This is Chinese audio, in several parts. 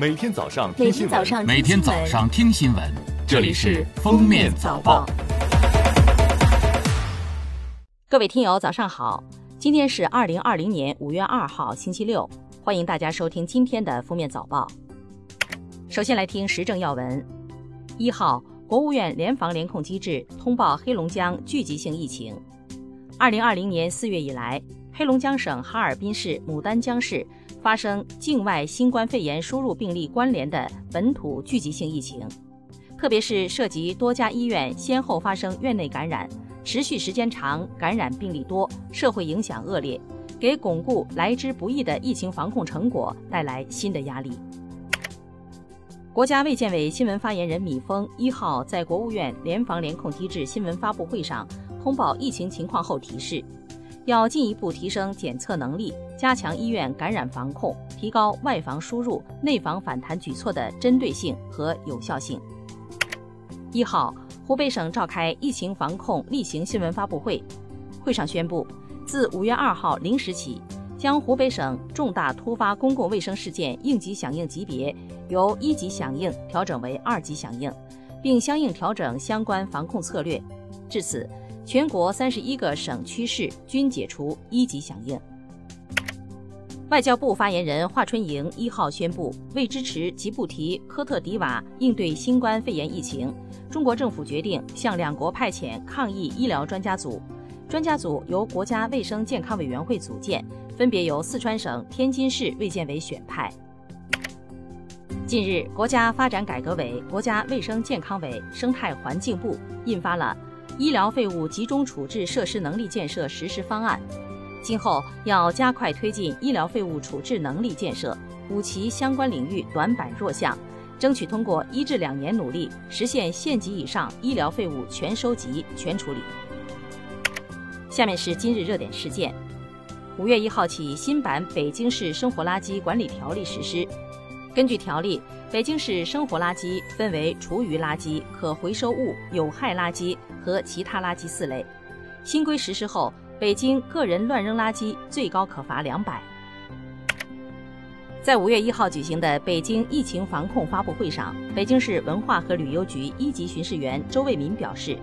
每天早上听新闻，这里是封面早报。各位听友早上好，今天是2020年5月2号星期六，欢迎大家收听今天的封面早报。首先来听时政要闻。1号，国务院联防联控机制通报黑龙江聚集性疫情。2020年4月以来，黑龙江省哈尔滨市牡丹江市发生境外新冠肺炎输入病例关联的本土聚集性疫情，特别是涉及多家医院先后发生院内感染，持续时间长，感染病例多，社会影响恶劣，给巩固来之不易的疫情防控成果带来新的压力。国家卫健委新闻发言人米峰1号在国务院联防联控机制新闻发布会上通报疫情情况后提示，要进一步提升检测能力，加强医院感染防控，提高外防输入、内防反弹举措的针对性和有效性。1号，湖北省召开疫情防控例行新闻发布会，会上宣布，自5月2号零时起，将湖北省重大突发公共卫生事件应急响应级别由1级响应调整为2级响应，并相应调整相关防控策略。至此，全国31个省区市均解除1级响应。外交部发言人华春莹1号宣布，为支持吉布提、科特迪瓦应对新冠肺炎疫情，中国政府决定向两国派遣抗疫医疗专家组。专家组由国家卫生健康委员会组建，分别由四川省、天津市卫健委选派。近日，国家发展改革委、国家卫生健康委、生态环境部印发了《医疗废物集中处置设施能力建设实施方案》，今后要加快推进医疗废物处置能力建设，补齐相关领域短板弱项，争取通过1至2年努力，实现县级以上医疗废物全收集、全处理。下面是今日热点事件。5月1号起，新版《北京市生活垃圾管理条例》实施。根据条例，北京市生活垃圾分为厨余垃圾、可回收物、有害垃圾和其他垃圾4类。新规实施后，北京个人乱扔垃圾最高可罚200。在5月1号举行的北京疫情防控发布会上，北京市文化和旅游局1级巡视员周卫民表示，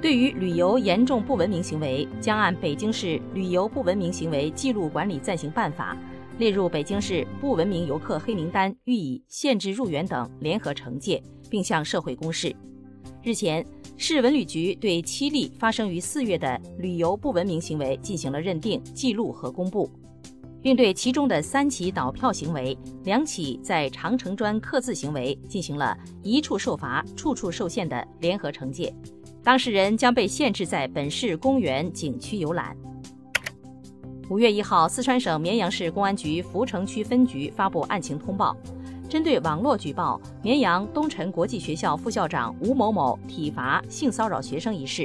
对于旅游严重不文明行为，将按北京市旅游不文明行为记录管理暂行办法列入北京市不文明游客黑名单，予以限制入园等联合惩戒，并向社会公示。日前，市文旅局对7例发生于4月的旅游不文明行为进行了认定、记录和公布，并对其中的3起倒票行为、2起在长城砖刻字行为进行了一处受罚、处处受限的联合惩戒，当事人将被限制在本市公园景区游览。5月1号，四川省绵阳市公安局涪城区分局发布案情通报，针对网络举报绵阳东辰国际学校副校长吴某某体罚性骚扰学生一事，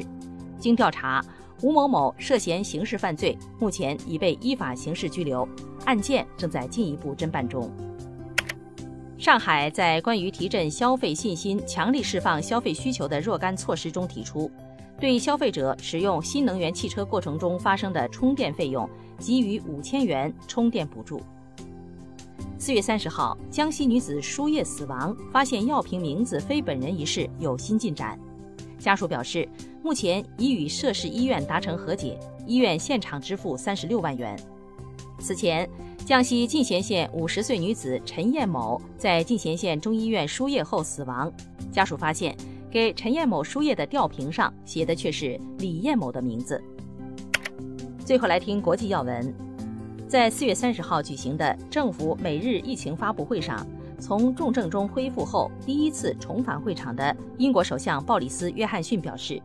经调查，吴某某涉嫌刑事犯罪，目前已被依法刑事拘留，案件正在进一步侦办中。上海在关于提振消费信心、强力释放消费需求的若干措施中提出，对消费者使用新能源汽车过程中发生的充电费用给予5000元充电补助。4月30号，江西女子输液死亡，发现药瓶名字非本人一事有新进展。家属表示，目前已与涉事医院达成和解，医院现场支付36万元。此前，江西进贤县50岁女子陈艳某在进贤县中医院输液后死亡，家属发现，给陈艳某输液的吊瓶上写的却是李艳某的名字。最后来听国际要闻。在4月30号举行的政府每日疫情发布会上，从重症中恢复后第一次重返会场的英国首相鲍里斯·约翰逊表示，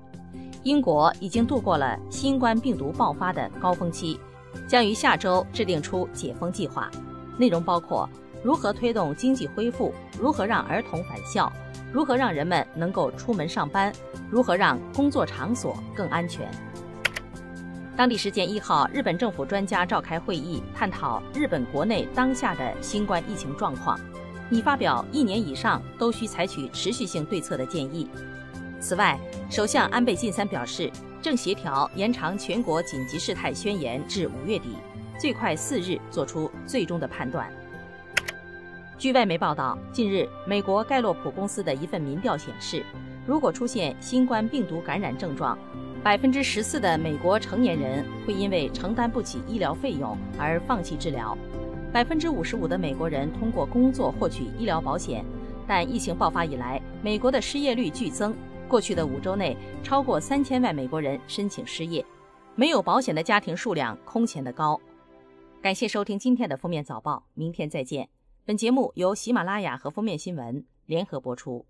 英国已经度过了新冠病毒爆发的高峰期，将于下周制定出解封计划，内容包括如何推动经济恢复，如何让儿童返校，如何让人们能够出门上班，如何让工作场所更安全。当地时间1号，日本政府专家召开会议，探讨日本国内当下的新冠疫情状况，拟发表1年以上都需采取持续性对策的建议。此外，首相安倍晋三表示，正协调延长全国紧急事态宣言至5月底，最快4日作出最终的判断。据外媒报道，近日，美国盖洛普公司的一份民调显示，如果出现新冠病毒感染症状，14%的美国成年人会因为承担不起医疗费用而放弃治疗，55%的美国人通过工作获取医疗保险。但疫情爆发以来，美国的失业率剧增，过去的5周内，超过3000万美国人申请失业，没有保险的家庭数量空前的高。感谢收听今天的封面早报，明天再见。本节目由喜马拉雅和封面新闻联合播出。